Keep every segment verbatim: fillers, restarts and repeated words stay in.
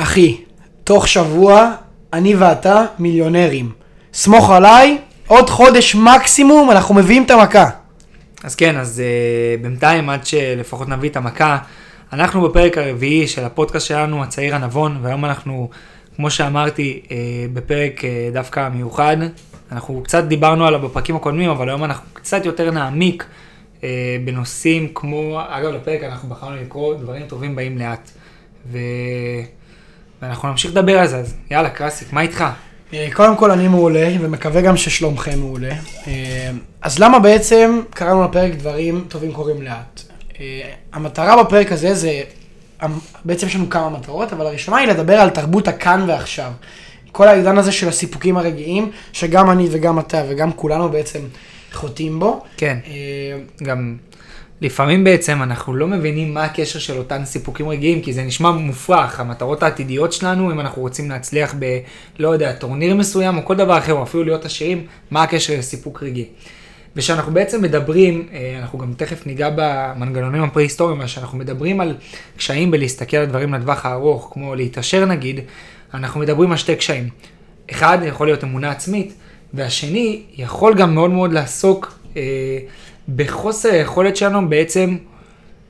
אחי, תוך שבוע אני ואתה מיליונרים. סמוך עליי, עוד חודש מקסימום אנחנו מביאים את המכה. אז כן, אז uh, בינתיים עד שלפחות נביא את המכה, אנחנו בפרק הרביעי של הפודקאסט שלנו, הצעיר הנבון, והיום אנחנו, כמו שאמרתי, uh, בפרק uh, דווקא מיוחד. אנחנו קצת דיברנו עליו בפרקים הקודמים, אבל היום אנחנו קצת יותר נעמיק uh, בנושאים כמו, אגב לפרק אנחנו בחרנו לקרוא דברים טובים באים לאט. ו... ואנחנו נמשיך לדבר על זה, אז יאללה קרסיק, מה איתך? קודם כל אני מעולה, ומקווה גם ששלומכם מעולה. אז למה בעצם קראנו לפרק דברים טובים קוראים לאט? המטרה בפרק הזה זה, בעצם יש לנו כמה מטרות, אבל הראשונה היא לדבר על תרבות הכאן ועכשיו. כל העידן הזה של הסיפוקים הרגעיים, שגם אני וגם אתה וגם כולנו בעצם חוטאים בו. כן, גם לפעמים בעצם אנחנו לא מבינים מה הקשר של אותן סיפוקים רגעיים, כי זה נשמע מופרך. המטרות העתידיות שלנו, אם אנחנו רוצים להצליח ב, לא יודע, טורניר מסוים או כל דבר אחר, או אפילו להיות עשירים, מה הקשר לסיפוק רגעי. ושאנחנו בעצם מדברים, אנחנו גם תכף ניגע במנגנונים הפרה-היסטוריים, שאנחנו מדברים על קשיים בלהסתכל על דברים לטווח הארוך, כמו להתעשר נגיד, אנחנו מדברים על שתי קשיים. אחד יכול להיות אמונה עצמית, והשני יכול גם מאוד מאוד לעסוק אה, בחוסר היכולת שלנו בעצם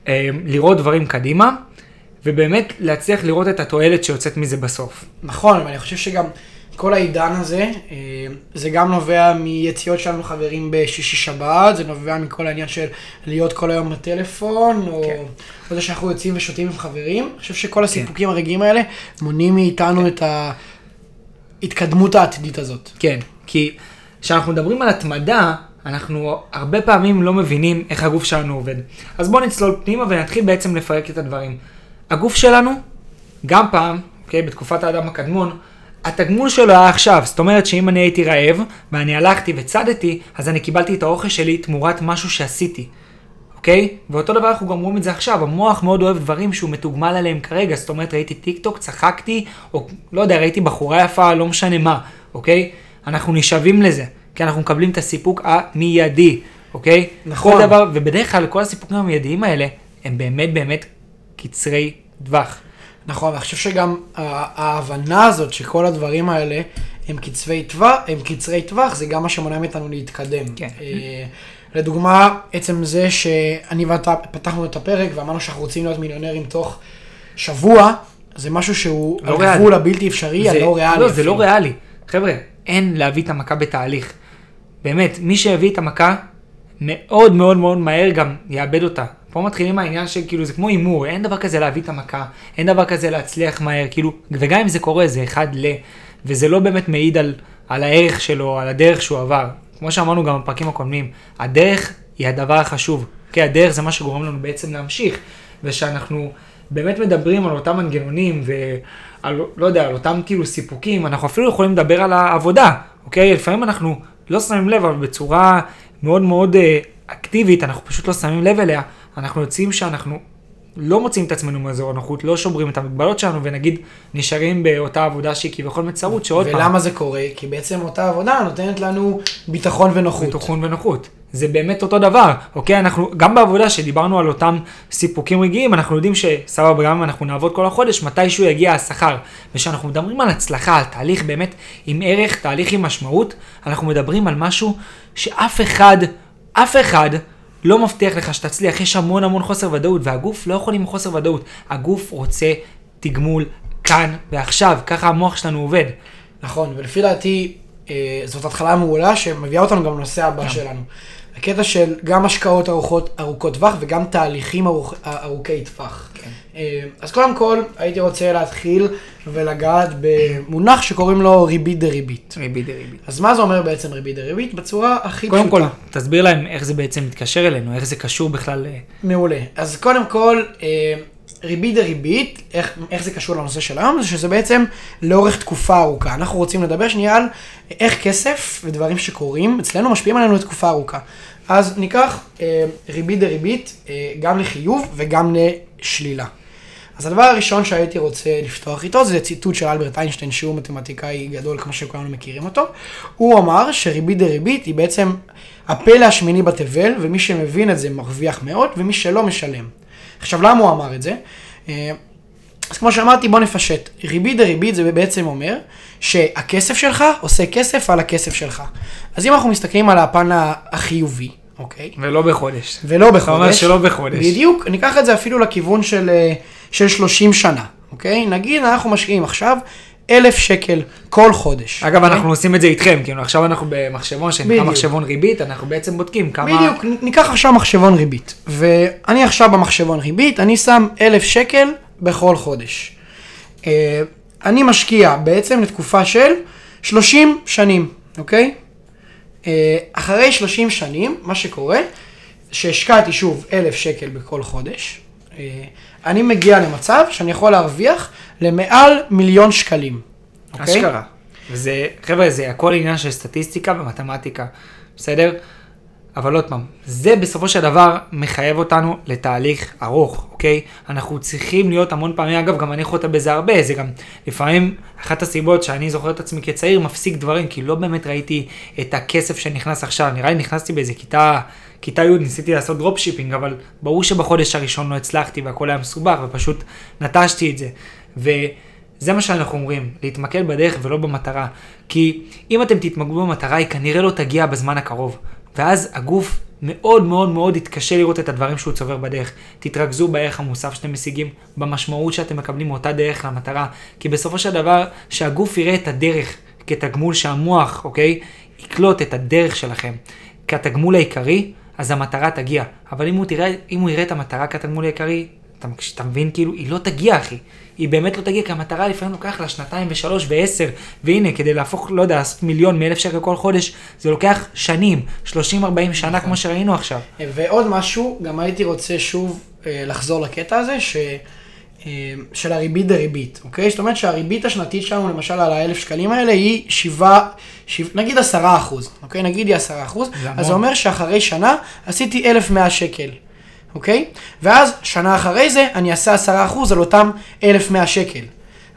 אה, לראות דברים קדימה, ובאמת להצליח לראות את התועלת שיוצאת מזה בסוף. נכון, ואני חושב שגם כל העידן הזה, אה, זה גם נובע מיציאות שלנו חברים בשישי שבת, זה נובע מכל העניין של להיות כל היום בטלפון, או כן. לא יודע שאנחנו יוצאים ושותים עם חברים. אני חושב שכל הסיפוקים כן. הרגעים האלה מונעים מאיתנו כן. את ההתקדמות העתידית הזאת. כן, כי כשאנחנו מדברים על התמדה, אנחנו הרבה פעמים לא מבינים איך הגוף שלנו עובד. אז בואו נצלול פנימה ונתחיל בעצם לפרק את הדברים. הגוף שלנו, גם פעם, אוקיי, בתקופת האדם הקדמון, התגמול שלו היה עכשיו. זאת אומרת שאם אני הייתי רעב, ואני הלכתי וצדתי, אז אני קיבלתי את האוכל שלי תמורת משהו שעשיתי. אוקיי? ואותו דבר אנחנו גם רואים את זה עכשיו. המוח מאוד אוהב דברים שהוא מתוגמל עליהם כרגע. זאת אומרת, ראיתי טיק טוק, צחקתי, או לא יודע, ראיתי בחורה יפה, לא משנה מה. אוקיי? אנחנו נשאבים לזה. כי אנחנו מקבלים את הסיפוק המיידי, אוקיי? נכון. כל דבר, ובדרך כלל כל הסיפוקים המיידיים האלה, הם באמת באמת קצרי דווח. נכון, ואני חושב שגם ההבנה הזאת שכל הדברים האלה הם קצרי טווח, הם קצרי טווח, זה גם מה שמונע מאיתנו להתקדם. כן. לדוגמה, עצם זה שאני ואתה פתחנו את הפרק ואמרנו שאנחנו רוצים להיות מיליונרים תוך שבוע, זה משהו שהוא לא ריאלי, הבלתי אפשרי, הלא ריאלי. לא, זה לא ריאלי. חבר'ה, אין להביא את המכה בתהליך. באמת, מי שהביא את המכה, מאוד מאוד מאוד מהר גם יאבד אותה. פה מתחילים העניין שכאילו זה כמו אימור, אין דבר כזה להביא את המכה, אין דבר כזה להצליח מהר, כאילו, וגם אם זה קורה, זה אחד ל... וזה לא באמת מעיד על, על הערך שלו, על הדרך שהוא עבר. כמו שאמרנו גם בפרקים הקודמים, הדרך היא הדבר החשוב, כי הדרך זה מה שגורם לנו בעצם להמשיך, ושאנחנו באמת מדברים על אותם מנגנונים ועל, לא יודע, על אותם כאילו סיפוקים, אנחנו אפילו יכולים לדבר על העבודה, אוקיי? לפעמים אנחנו לא שמים לב, אבל בצורה מאוד מאוד אקטיבית, אנחנו פשוט לא שמים לב אליה, אנחנו יוצאים שאנחנו לא מוצאים את עצמנו מאזור הנוחות, לא שוברים את המגבלות שלנו, ונגיד נשארים באותה עבודה שהיא כביכול מצרות, שעוד ולמה פעם. ולמה זה קורה? כי בעצם אותה עבודה נותנת לנו ביטחון ונוחות. ביטחון ונוחות. זה באמת אותו דבר, אוקיי? אנחנו, גם בעבודה שדיברנו על אותם סיפוקים רגעיים, אנחנו יודעים שסבבה, גם אם אנחנו נעבוד כל החודש, מתישהו יגיע השכר. ושאנחנו מדברים על הצלחה, על תהליך באמת עם ערך, תהליך עם משמעות, אנחנו מדברים על משהו שאף אחד, אף אחד לא מבטיח לך שתצליח. יש המון המון חוסר ודאות, והגוף לא יכול עם חוסר ודאות. הגוף רוצה תגמול כאן ועכשיו, ככה המוח שלנו עובד. נכון, ולפי דעתי, זאת התחלה מעולה שמביאה אותנו גם לנושא הבא שלנו. הקטע של גם השקעות ארוכות, ארוכות טווח וגם תהליכים ארוכ, ארוכי טווח. כן. אז קודם כל, הייתי רוצה להתחיל ולגעת במונח שקוראים לו ריבית דריבית. ריבית דריבית. אז מה זה אומר בעצם ריבית דריבית? בצורה הכי קודם פשוטה. קודם כל, תסביר להם איך זה בעצם מתקשר אלינו, איך זה קשור בכלל. מעולה. אז קודם כל, ריבית דריבית, איך, איך זה קשור לנושא של היום, זה שזה בעצם לאורך תקופה ארוכה. אנחנו רוצים לדבר שנייה על איך כסף ודברים שקורים אצלנו משפיעים עלינו לתקופה ארוכה. אז ניקח אה, ריבית דריבית אה, גם לחיוב וגם לשלילה. אז הדבר הראשון שהייתי רוצה לפתוח איתו זה ציטוט של אלברט איינשטיין, שהוא מתמטיקאי גדול כמו שכולנו מכירים אותו. הוא אמר שריבית דריבית היא בעצם הפלא השמיני בתבל, ומי שמבין את זה מרוויח מאוד ומי שלא משלם. עכשיו, למה הוא אמר את זה? אז כמו שאמרתי, בוא נפשט. ריבית דריבית זה בעצם אומר שהכסף שלך עושה כסף על הכסף שלך. אז אם אנחנו מסתכלים על הפן החיובי, אוקיי? ולא בחודש. ולא בחודש. אתה אומר שלא בחודש. בדיוק, ניקח את זה אפילו לכיוון של, של שלושים שנה, אוקיי? נגיד, אנחנו משקיעים עכשיו אלף שקל כל חודש. אגב, אוקיי? אנחנו עושים את זה איתכם, כי עכשיו אנחנו במחשבון, שנקרא מחשבון ריבית, אנחנו בעצם בודקים כמה... בדיוק, ניקח עכשיו מחשבון ריבית. ואני עכשיו במחשבון ריבית, אני שם אלף שקל בכל חודש. אני משקיע בעצם לתקופה של שלושים שנים, אוקיי? אחרי שלושים שנים, מה שקורה, שהשקעתי שוב אלף שקל בכל חודש, אני מגיע למצב שאני יכול להרוויח למעל מיליון שקלים. אשכרה. וזה, חבר'ה, זה הכל עניין של סטטיסטיקה ומתמטיקה, בסדר? אבל עוד פעם, זה בסופו של דבר מחייב אותנו לתהליך ארוך, אוקיי? אנחנו צריכים להיות המון פעמים, אגב, גם אני חוטא בזה הרבה, זה גם לפעמים אחת הסיבות שאני זוכר את עצמי כצעיר, מפסיק דברים, כי לא באמת ראיתי את הכסף שנכנס עכשיו, נראה לי נכנסתי באיזה כיתה, כיתה י' ניסיתי לעשות דרופשיפינג, אבל ברור שבחודש הראשון לא הצלחתי והכל היה מסובך ופשוט נטשתי את זה, ו... זה מה שאנחנו אומרים, להתמקד בדרך ולא במטרה, כי אם אתם תתמקדו במטרה היא כנראה לא תגיע בזמן הקרוב, ואז הגוף מאוד מאוד מאוד יתקשה לראות את הדברים שהוא צובר בדרך. תתרכזו בערך המוסף שאתם משיגים, במשמעות שאתם מקבלים מאותה דרך למטרה, כי בסופו של דבר שהגוף יראה את הדרך כתגמול שהמוח, אוקיי, יקלוט את הדרך שלכם כתגמול העיקרי, אז המטרה תגיע, אבל אם הוא, תראה, אם הוא יראה את המטרה כתגמול העיקרי, כשאתה מבין כאילו, היא לא תגיע אחי, היא באמת לא תגיע, כי המטרה לפעמים לוקח לה שנתיים ושלוש ועשר, והנה, כדי להפוך, לא יודע, מיליון מאלף שקל כל חודש, זה לוקח שנים, שלושים, ארבעים שנה, נכון. כמו שראינו עכשיו. ועוד משהו, גם הייתי רוצה שוב לחזור לקטע הזה, ש... של הריבית דריבית, אוקיי? זאת אומרת שהריבית השנתית שלנו, למשל, על האלף שקלים האלה, היא שבעה, שבע, נגיד עשרה אחוז, אוקיי? נגיד היא עשרה אחוז, אז זה אומר שאחרי שנה עשיתי אלף מאה שקל. אוקיי? ואז שנה אחרי זה אני אעשה עשרה אחוז על אותם אלף מאה שקל.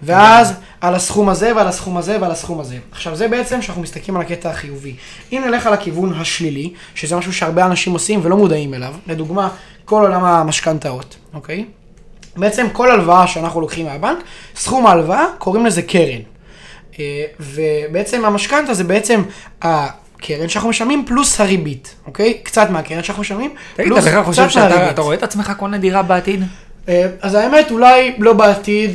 ואז על הסכום הזה ועל הסכום הזה ועל הסכום הזה. עכשיו זה בעצם שאנחנו מסתכלים על הקטע החיובי. אם נלך על הכיוון השלילי, שזה משהו שהרבה אנשים עושים ולא מודעים אליו, לדוגמה, כל עולם המשכנתאות, אוקיי? בעצם כל הלוואה שאנחנו לוקחים מהבנק, סכום ההלוואה קוראים לזה קרן. ובעצם המשכנתא זה בעצם ה... קרן שאנחנו משלמים פלוס הריבית, אוקיי? קצת מהקרן שאנחנו משלמים, פלוס קצת מהריבית. תגיד, אתה חושב שאתה רואה את עצמך קונה דירה בעתיד? אז האמת, אולי לא בעתיד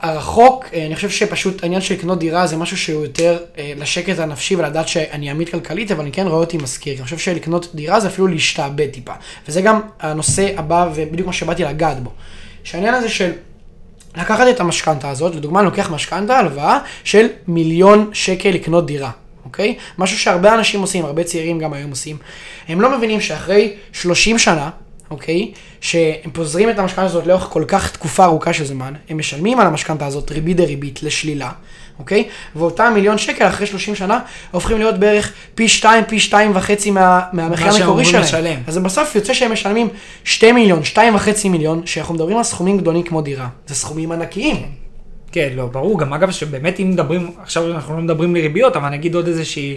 הרחוק, אני חושב שפשוט העניין של לקנות דירה זה משהו שהוא יותר לשקט הנפשי ולדעת שאני עמיד כלכלית, אבל אני כן רואה אותי מזכיר, כי אני חושב שלקנות דירה זה אפילו להשתעבד טיפה. וזה גם הנושא הבא ובדיוק מה שבאתי לגעת בו. שהעניין הזה של לקחת את המשכנתא הזאת, לדוגמה, אני לוקח משכנתא, הלוואה של מיליון שקל לקנות דירה. אוקיי? משהו שהרבה אנשים עושים, הרבה צעירים גם היום עושים. הם לא מבינים שאחרי שלושים שנה, אוקיי? שהם פוזרים את המשכנתא הזאת לאורך כל כך תקופה ארוכה של זמן, הם משלמים על המשכנתא הזאת ריבית דריבית לשלילה, אוקיי? ואותה מיליון שקל אחרי שלושים שנה הופכים להיות בערך פי שתיים, פי שתיים וחצי מהמחיר המקורי שלהם. אז בסוף יוצא שהם משלמים שתיים מיליון, שתיים וחצי מיליון, שאנחנו מדברים על סכומים גדולים כמו דירה. זה סכומים ענקיים. כן, לא, ברור, גם אגב שבאמת אם מדברים, עכשיו אנחנו לא מדברים לריביות, אבל נגיד עוד איזושהי,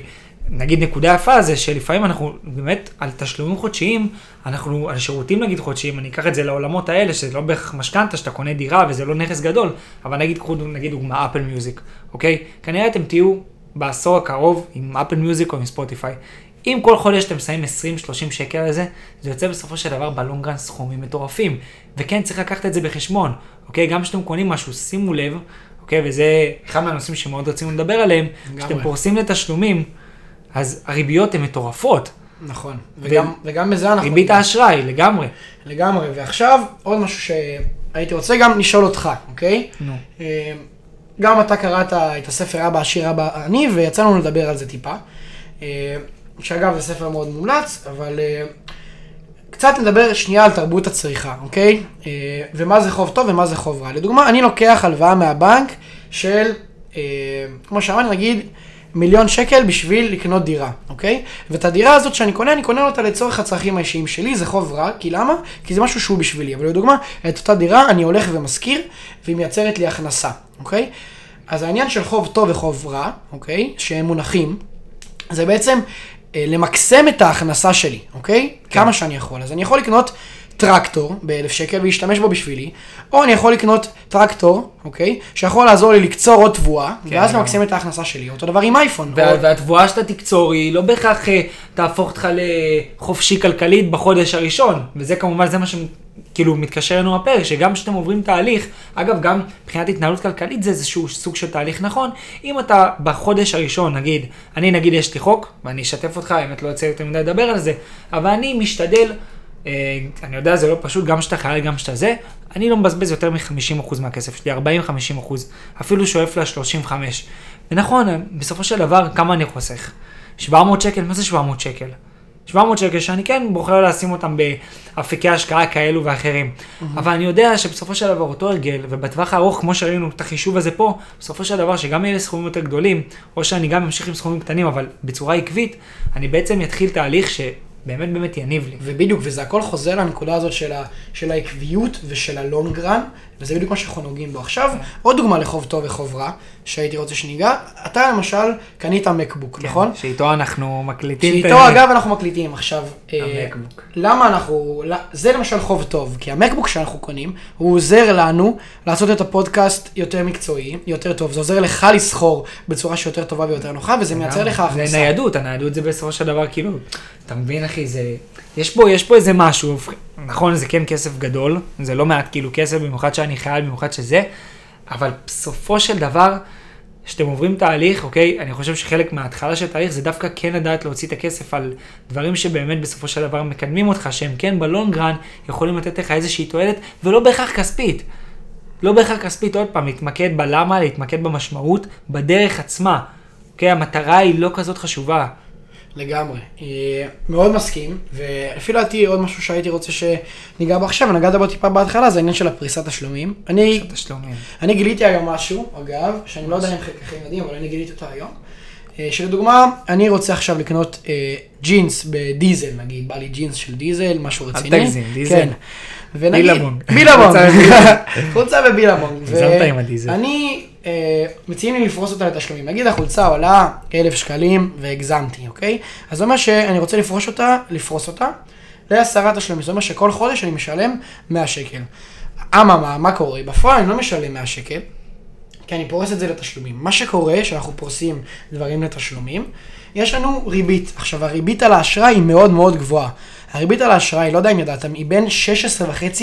נגיד נקודה יפה, זה שלפעמים אנחנו באמת על תשלומים חודשיים, אנחנו על שירותים נגיד חודשיים, אני אקח את זה לעולמות האלה, שזה לא בערך משכנתא, שאתה קונה דירה וזה לא נכס גדול, אבל נגיד, קחו נגיד דוגמה אפל מיוזיק, אוקיי? כנראה אתם תהיו בעשור הקרוב עם אפל מיוזיק או עם ספוטיפיי. אם כל חודש אתם שמים עשרים שלושים שקל על זה, זה יוצא בסופו של דבר בלונגרן סכומים מטורפים. וכן, צריך לקחת את זה בחשבון. אוקיי? גם שאתם קונים משהו, שימו לב, אוקיי? וזה אחד מהנושאים שמאוד רצינו לדבר עליהם. כשאתם פורסים לתשלומים, אז הריביות הן מטורפות. נכון. וגם, וגם בזה אנחנו... ריבית האשראי, לגמרי. לגמרי. ועכשיו, עוד משהו שהייתי רוצה גם לשאול אותך, אוקיי? נו. גם אתה קראת את הספר אבא עשיר אבא עני, ויצאנו לדבר על זה טיפה. שאגב, זה ספר מאוד מומלץ, אבל uh, קצת נדבר שנייה על תרבות הצריכה, אוקיי? Uh, ומה זה חוב טוב ומה זה חוב רע. לדוגמה, אני לוקח הלוואה מהבנק של, uh, כמו שאמרתי, נגיד, מיליון שקל בשביל לקנות דירה, אוקיי? ואת הדירה הזאת שאני קונה, אני קונה אותה לצורך הצרכים האישיים שלי, זה חוב רע, כי למה? כי זה משהו שהוא בשבילי. אבל לדוגמה, את אותה דירה אני הולך ומזכיר, והיא מייצרת לי הכנסה, אוקיי? אז העניין של חוב טוב וחוב רע, אוקיי? שהם מונחים, זה בעצם... למקסם את ההכנסה שלי, אוקיי? כן. כמה שאני יכול. אז אני יכול לקנות טרקטור באלף שקל ולהשתמש בו בשבילי, או אני יכול לקנות טרקטור, אוקיי, שיכול לעזור לי לקצור עוד תבואה, כן, ואז כן. למקסם את ההכנסה שלי, אותו דבר עם אייפון. וה, או... והתבואה שאתה תקצור היא לא בהכרח תהפוך אותך לחופשי כלכלית בחודש הראשון, וזה כמובן זה מה שכאילו מתקשר לנו הפרק, שגם כשאתם עוברים תהליך, אגב גם מבחינת התנהלות כלכלית זה איזשהו סוג של תהליך נכון, אם אתה בחודש הראשון, נגיד, אני נגיד יש לי חוק, ואני אשתף אותך, האמת לא יוצא יותר מדי לדבר על זה, אבל אני משתדל אני יודע, זה לא פשוט, גם שאתה חייל, גם שאתה זה, אני לא מבזבז יותר מ-חמישים אחוז מהכסף שלי, ארבעים עד חמישים אחוז, אפילו שואף לה שלושים וחמש. ונכון, בסופו של דבר, כמה אני חוסך? שבע מאות שקל, מה זה שבע מאות שקל? שבע מאות שקל שאני כן בוחר לשים אותם באפיקי השקעה כאלו ואחרים. אבל אני יודע שבסופו של דבר אותו הרגל, ובטווח הארוך, כמו שראינו את החישוב הזה פה, בסופו של דבר שגם יהיה לסכומים יותר גדולים, או שאני גם ממשיך עם סכומים קטנים, אבל בצורה עקבית, אני בעצם יתחיל תהליך ש... באמת באמת יניב לי. ובדיוק, וזה הכל חוזר לנקודה הזאת של, ה, של העקביות ושל הלונגרן, וזה בדיוק מה שאנחנו נוגעים בו עכשיו. עוד דוגמה לחוב טוב וחוב רע, שהייתי רוצה שניגע, אתה למשל קנית מקבוק, כן, נכון? שאיתו אנחנו מקליטים. שאיתו פ... אגב אנחנו מקליטים עכשיו. המקבוק. אה, למה אנחנו, זה למשל חוב טוב, כי המקבוק שאנחנו קונים, הוא עוזר לנו לעשות את הפודקאסט יותר מקצועי, יותר טוב, זה עוזר לך לסחור בצורה שיותר טובה ויותר נוחה, וזה מייצר לך הכנסה. זה ניידות, הניידות זה בסופו של דבר כאילו, אתה מבין אחי, זה... יש פה, יש פה איזה משהו, נכון, זה כן כסף גדול, זה לא מעט כאילו כסף, במיוחד שאני חייל, במיוחד שזה, אבל בסופו של דבר, שאתם עוברים תהליך, אוקיי, אני חושב שחלק מההתחלה של תהליך, זה דווקא כן לדעת להוציא את הכסף על דברים שבאמת בסופו של דבר מקדמים אותך, שהם כן בלונגרן יכולים לתת לך איזושהי תועלת, ולא בהכרח כספית. לא בהכרח כספית, עוד פעם, להתמקד בלמה, להתמקד במשמעות, בדרך עצמה. אוקיי, המטרה היא לא כזאת חשובה. לגמרי. מאוד מסכים, ואפילו הייתי עוד משהו שהייתי רוצה שניגע בו עכשיו, ונגעת בו טיפה בהתחלה, זה העניין של הפריסת השלומים. אני, אני גיליתי היום משהו, אגב, שאני לא יודע אם חלקכם יודעים, אבל אני גיליתי אותה היום, שלדוגמה, אני רוצה עכשיו לקנות ג'ינס בדיזל, נגיד, בא לי ג'ינס של דיזל, משהו רציני. אל תגזים, דיזל. בילבון. בילבון. חולצה בבילבון. זמת עם הדיזל. אני... מציעים לי לפרוס אותה לתשלומים. נגיד החולצה עולה אלף שקלים והגזמתי, אוקיי? אז זה אומר שאני רוצה לפרוש אותה, לפרוס אותה לעשרה תשלומים. זאת אומרת שכל חודש אני משלם מאה שקל. אממה, מה קורה? בפועל אני לא משלם מאה שקל, כי אני פורס את זה לתשלומים. מה שקורה, שאנחנו פורסים דברים לתשלומים, יש לנו ריבית. עכשיו, הריבית על האשראי היא מאוד מאוד גבוהה. הריבית על האשראי, לא יודע אם ידעתם, היא בין שש עשרה נקודה חמש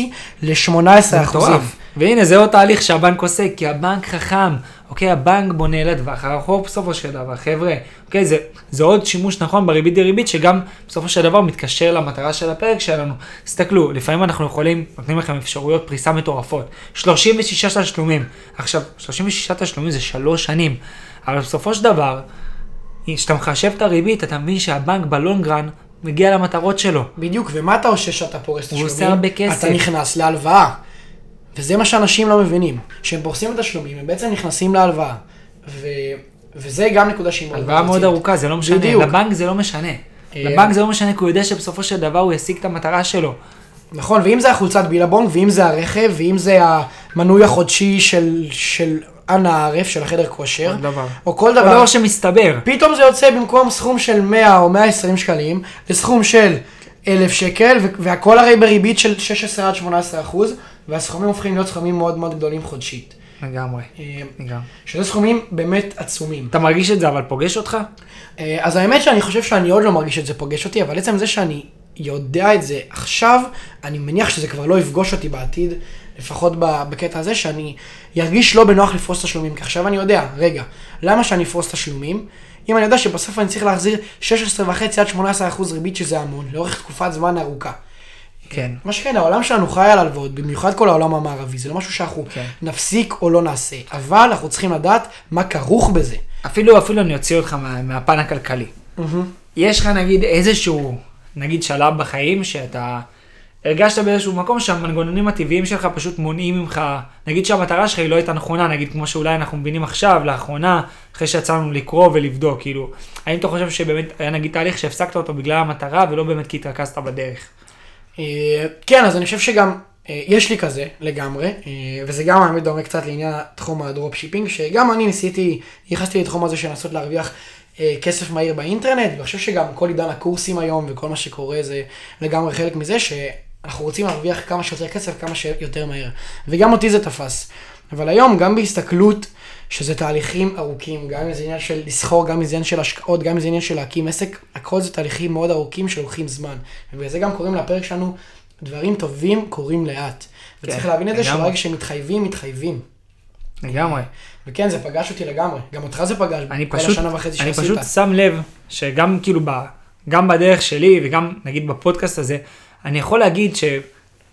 עד שמונה עשרה אחוזים. והנה, זהו תהליך שהבנק עושה, כי הבנק חכם, אוקיי, הבנק בונה לדווח הרחוב בסופו של דבר, חבר'ה, אוקיי, זה, זה עוד שימוש נכון בריבית דריבית, שגם בסופו של דבר מתקשר למטרה של הפרק שלנו. תסתכלו, לפעמים אנחנו יכולים, נותנים לכם אפשרויות פריסה מטורפות, שלושים ושש תשלומים, עכשיו, שלושים ושש תשלומים זה שלוש שנים, אבל בסופו של דבר, כשאתה מחשב את הריבית, אתה מבין שהבנק בלונגרן, מגיע למטרות שלו. בדיוק, ומה אתה עושה שאתה פורס את השלומים? הוא עושה הרבה כסף. אתה נכנס להלוואה. וזה מה שאנשים לא מבינים. כשהם פורסים את השלומים, הם בעצם נכנסים להלוואה. ו... וזה גם נקודה שהיא מאוד... הלוואה מאוד ארוכה, זה לא משנה. בדיוק. לבנק זה לא משנה. לבנק זה לא משנה, כי הוא יודע שבסופו של דבר הוא ישיג את המטרה שלו. נכון, ואם זה החולצת בילבונג, ואם זה הרכב, ואם זה המנוי החודשי של... של... אנא הערף של החדר כושר, או כל דבר, או דבר שמסתבר. פתאום זה יוצא במקום סכום של מאה או מאה ועשרים שקלים, לסכום של אלף שקל, והכל הרי בריבית של שש עשרה עד שמונה עשרה אחוז, והסכומים הופכים להיות סכומים מאוד מאוד גדולים חודשית. לגמרי, לגמרי. שזה סכומים באמת עצומים. אתה מרגיש את זה, אבל פוגש אותך? אז האמת שאני חושב שאני עוד לא מרגיש את זה פוגש אותי, אבל עצם זה שאני יודע את זה עכשיו, אני מניח שזה כבר לא יפגוש אותי בעתיד, לפחות בקטע הזה, שאני ירגיש לא בנוח לפרוס את השלומים, כי עכשיו אני יודע, רגע, למה שאני אפרוס את השלומים? אם אני יודע שבסוף אני צריך להחזיר שש עשרה נקודה חמש עד שמונה עשרה אחוז ריבית, שזה המון, לאורך תקופת זמן ארוכה. כן. מה שכן, העולם שלנו חי על הלוואות, במיוחד כל העולם המערבי, זה לא משהו שאנחנו כן. נפסיק או לא נעשה, אבל אנחנו צריכים לדעת מה כרוך בזה. אפילו, אפילו אני אוציא אותך מה, מהפן הכלכלי. Mm-hmm. יש לך נגיד איזשהו, נגיד שלב בחיים שאתה... הרגשת באיזשהו מקום שהמנגנונים הטבעיים שלך פשוט מונעים ממך, נגיד שהמטרה שלך היא לא הייתה נכונה, נגיד כמו שאולי אנחנו מבינים עכשיו, לאחרונה, אחרי שיצאנו לקרוא ולבדוק, כאילו, האם אתה חושב שבאמת היה נגיד תהליך שהפסקת אותו בגלל המטרה ולא באמת כי התרכזת בדרך? כן, אז אני חושב שגם יש לי כזה לגמרי, וזה גם האמת דומה קצת לעניין תחום הדרופ שיפינג, שגם אני ניסיתי, ייחסתי לתחום הזה שנסות להרוויח כסף מהיר באינטרנט, ואני חושב שגם כל עידן הקורסים היום וכל מה שקורה זה לגמרי חלק מזה ש... אנחנו רוצים להרוויח כמה שיותר כסף, כמה שיותר מהר. וגם אותי זה תפס. אבל היום, גם בהסתכלות, שזה תהליכים ארוכים, גם איזה עניין של לסחור, גם איזה עניין של השקעות, גם איזה עניין של להקים עסק, הכל זה תהליכים מאוד ארוכים שלוקחים זמן. ובגלל זה גם קוראים לפרק שלנו, דברים טובים קוראים לאט. כן, וצריך להבין את זה שברגע שמתחייבים, מתחייבים. לגמרי. וכן, זה פגש אותי לגמרי. גם אותך זה פגש. אני פשוט, אני פשוט שם לב שגם, כאילו, גם בדרך שלי וגם, נגיד, בפודקאסט הזה, אני יכול להגיד ש...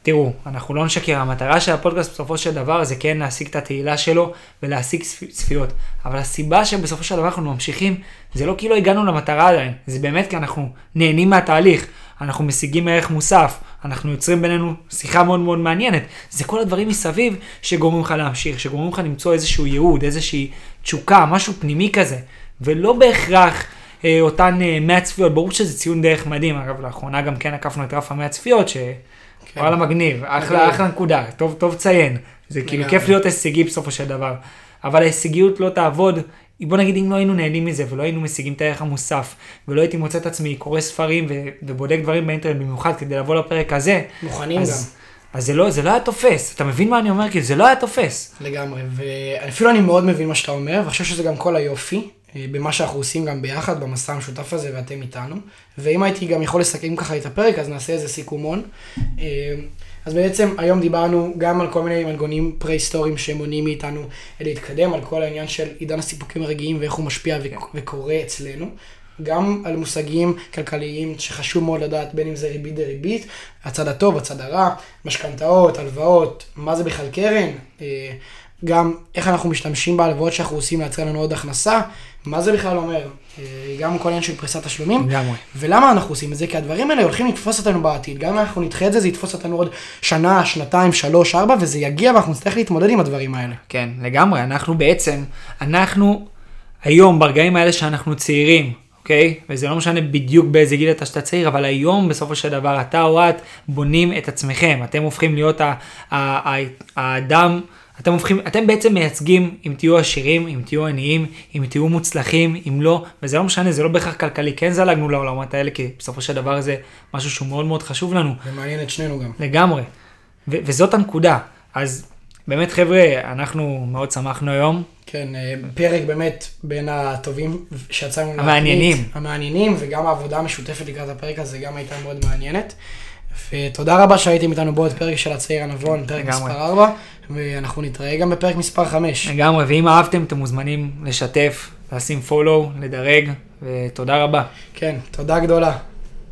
תראו, אנחנו לא נשקר, המטרה של הפודקאסט בסופו של דבר זה כן להשיג את התהילה שלו ולהשיג צפיות. אבל הסיבה שבסופו של דבר אנחנו ממשיכים, זה לא כאילו הגענו למטרה עדיין, זה באמת כי אנחנו נהנים מהתהליך, אנחנו משיגים ערך מוסף, אנחנו יוצרים בינינו שיחה מאוד מאוד מעניינת. זה כל הדברים מסביב שגורמים לך להמשיך, שגורמים לך למצוא איזשהו ייעוד, איזושהי תשוקה, משהו פנימי כזה, ולא בהכרח... אותן מאה צפיות, ברור שזה ציון דרך מדהים, אגב, לאחרונה גם כן עקפנו את רף המאה צפיות, שוואלה מגניב, אחלה, אחלה נקודה, טוב, טוב ציין, זה כאילו כיף להיות הישגי בסופו של דבר, אבל ההישגיות לא תעבוד, בוא נגיד אם לא היינו נהנים מזה, ולא היינו משיגים את הערך המוסף, ולא הייתי מוצא את עצמי, קורא ספרים ובודק דברים באינטרנט במיוחד, כדי לבוא לפרק הזה, מוכנים גם. אז זה לא, זה לא היה תופס. אתה מבין מה אני אומר? כי זה לא היה תופס. לגמרי, ואפילו אני מאוד מבין מה שאתה אומר, וחושב שזה גם כל היופי. במה שאנחנו עושים גם ביחד, במסע המשותף הזה, ואתם איתנו. ואם הייתי גם יכול לסכם ככה את הפרק, אז נעשה איזה סיכומון. אז בעצם היום דיברנו גם על כל מיני מנגונים פרה-היסטוריים שמונעים מאיתנו להתקדם, על כל העניין של עידן הסיפוקים הרגעיים ואיך הוא משפיע וקורה אצלנו. גם על מושגים כלכליים שחשוב מאוד לדעת, בין אם זה ריבית דריבית, הצד הטוב, הצד הרע, משכנתאות, הלוואות, מה זה בכלל קרן, גם איך אנחנו משתמשים בהלוואות שאנחנו עושים לייצר לנו עוד הכנסה, מה זה בכלל אומר, גם כל עניין של פריסת השלומים, ולמה אנחנו עושים את זה, כי הדברים האלה הולכים לתפוס אותנו בעתיד, גם אם אנחנו נדחה את זה, זה יתפוס אותנו עוד שנה, שנתיים, שלוש, ארבע, וזה יגיע ואנחנו נצטרך להתמודד עם הדברים האלה. כן, לגמרי, אנחנו בעצם, אנחנו היום, ברגעים האלה שאנחנו צעירים, אוקיי? וזה לא משנה בדיוק באיזה גיל אתה שאתה צעיר, אבל היום בסופו של דבר, אתה או את בונים את עצמכם, אתם הופכים להיות האדם, אתם הופכים, אתם בעצם מייצגים אם תהיו עשירים, אם תהיו עניים, אם תהיו מוצלחים, אם לא, וזה לא משנה, זה לא בהכרח כלכלי, כן זלגנו לעולמות האלה, כי בסופו של דבר זה משהו שהוא מאוד מאוד חשוב לנו. ומעניין את שנינו גם. לגמרי, ו- וזאת הנקודה. אז באמת חבר'ה, אנחנו מאוד שמחנו היום. כן, פרק באמת בין הטובים שיצאנו להקליט. המעניינים. המעניינים, וגם העבודה המשותפת לקראת הפרק הזה גם הייתה מאוד מעניינת. ותודה רבה שהייתם איתנו בעוד פרק של הצעיר הנבון, פרק מספר ארבע, ואנחנו נתראה גם בפרק מספר חמש. לגמרי, ואם אהבתם, אתם מוזמנים לשתף, לשים פולו, לדרג, ותודה רבה. כן, תודה גדולה.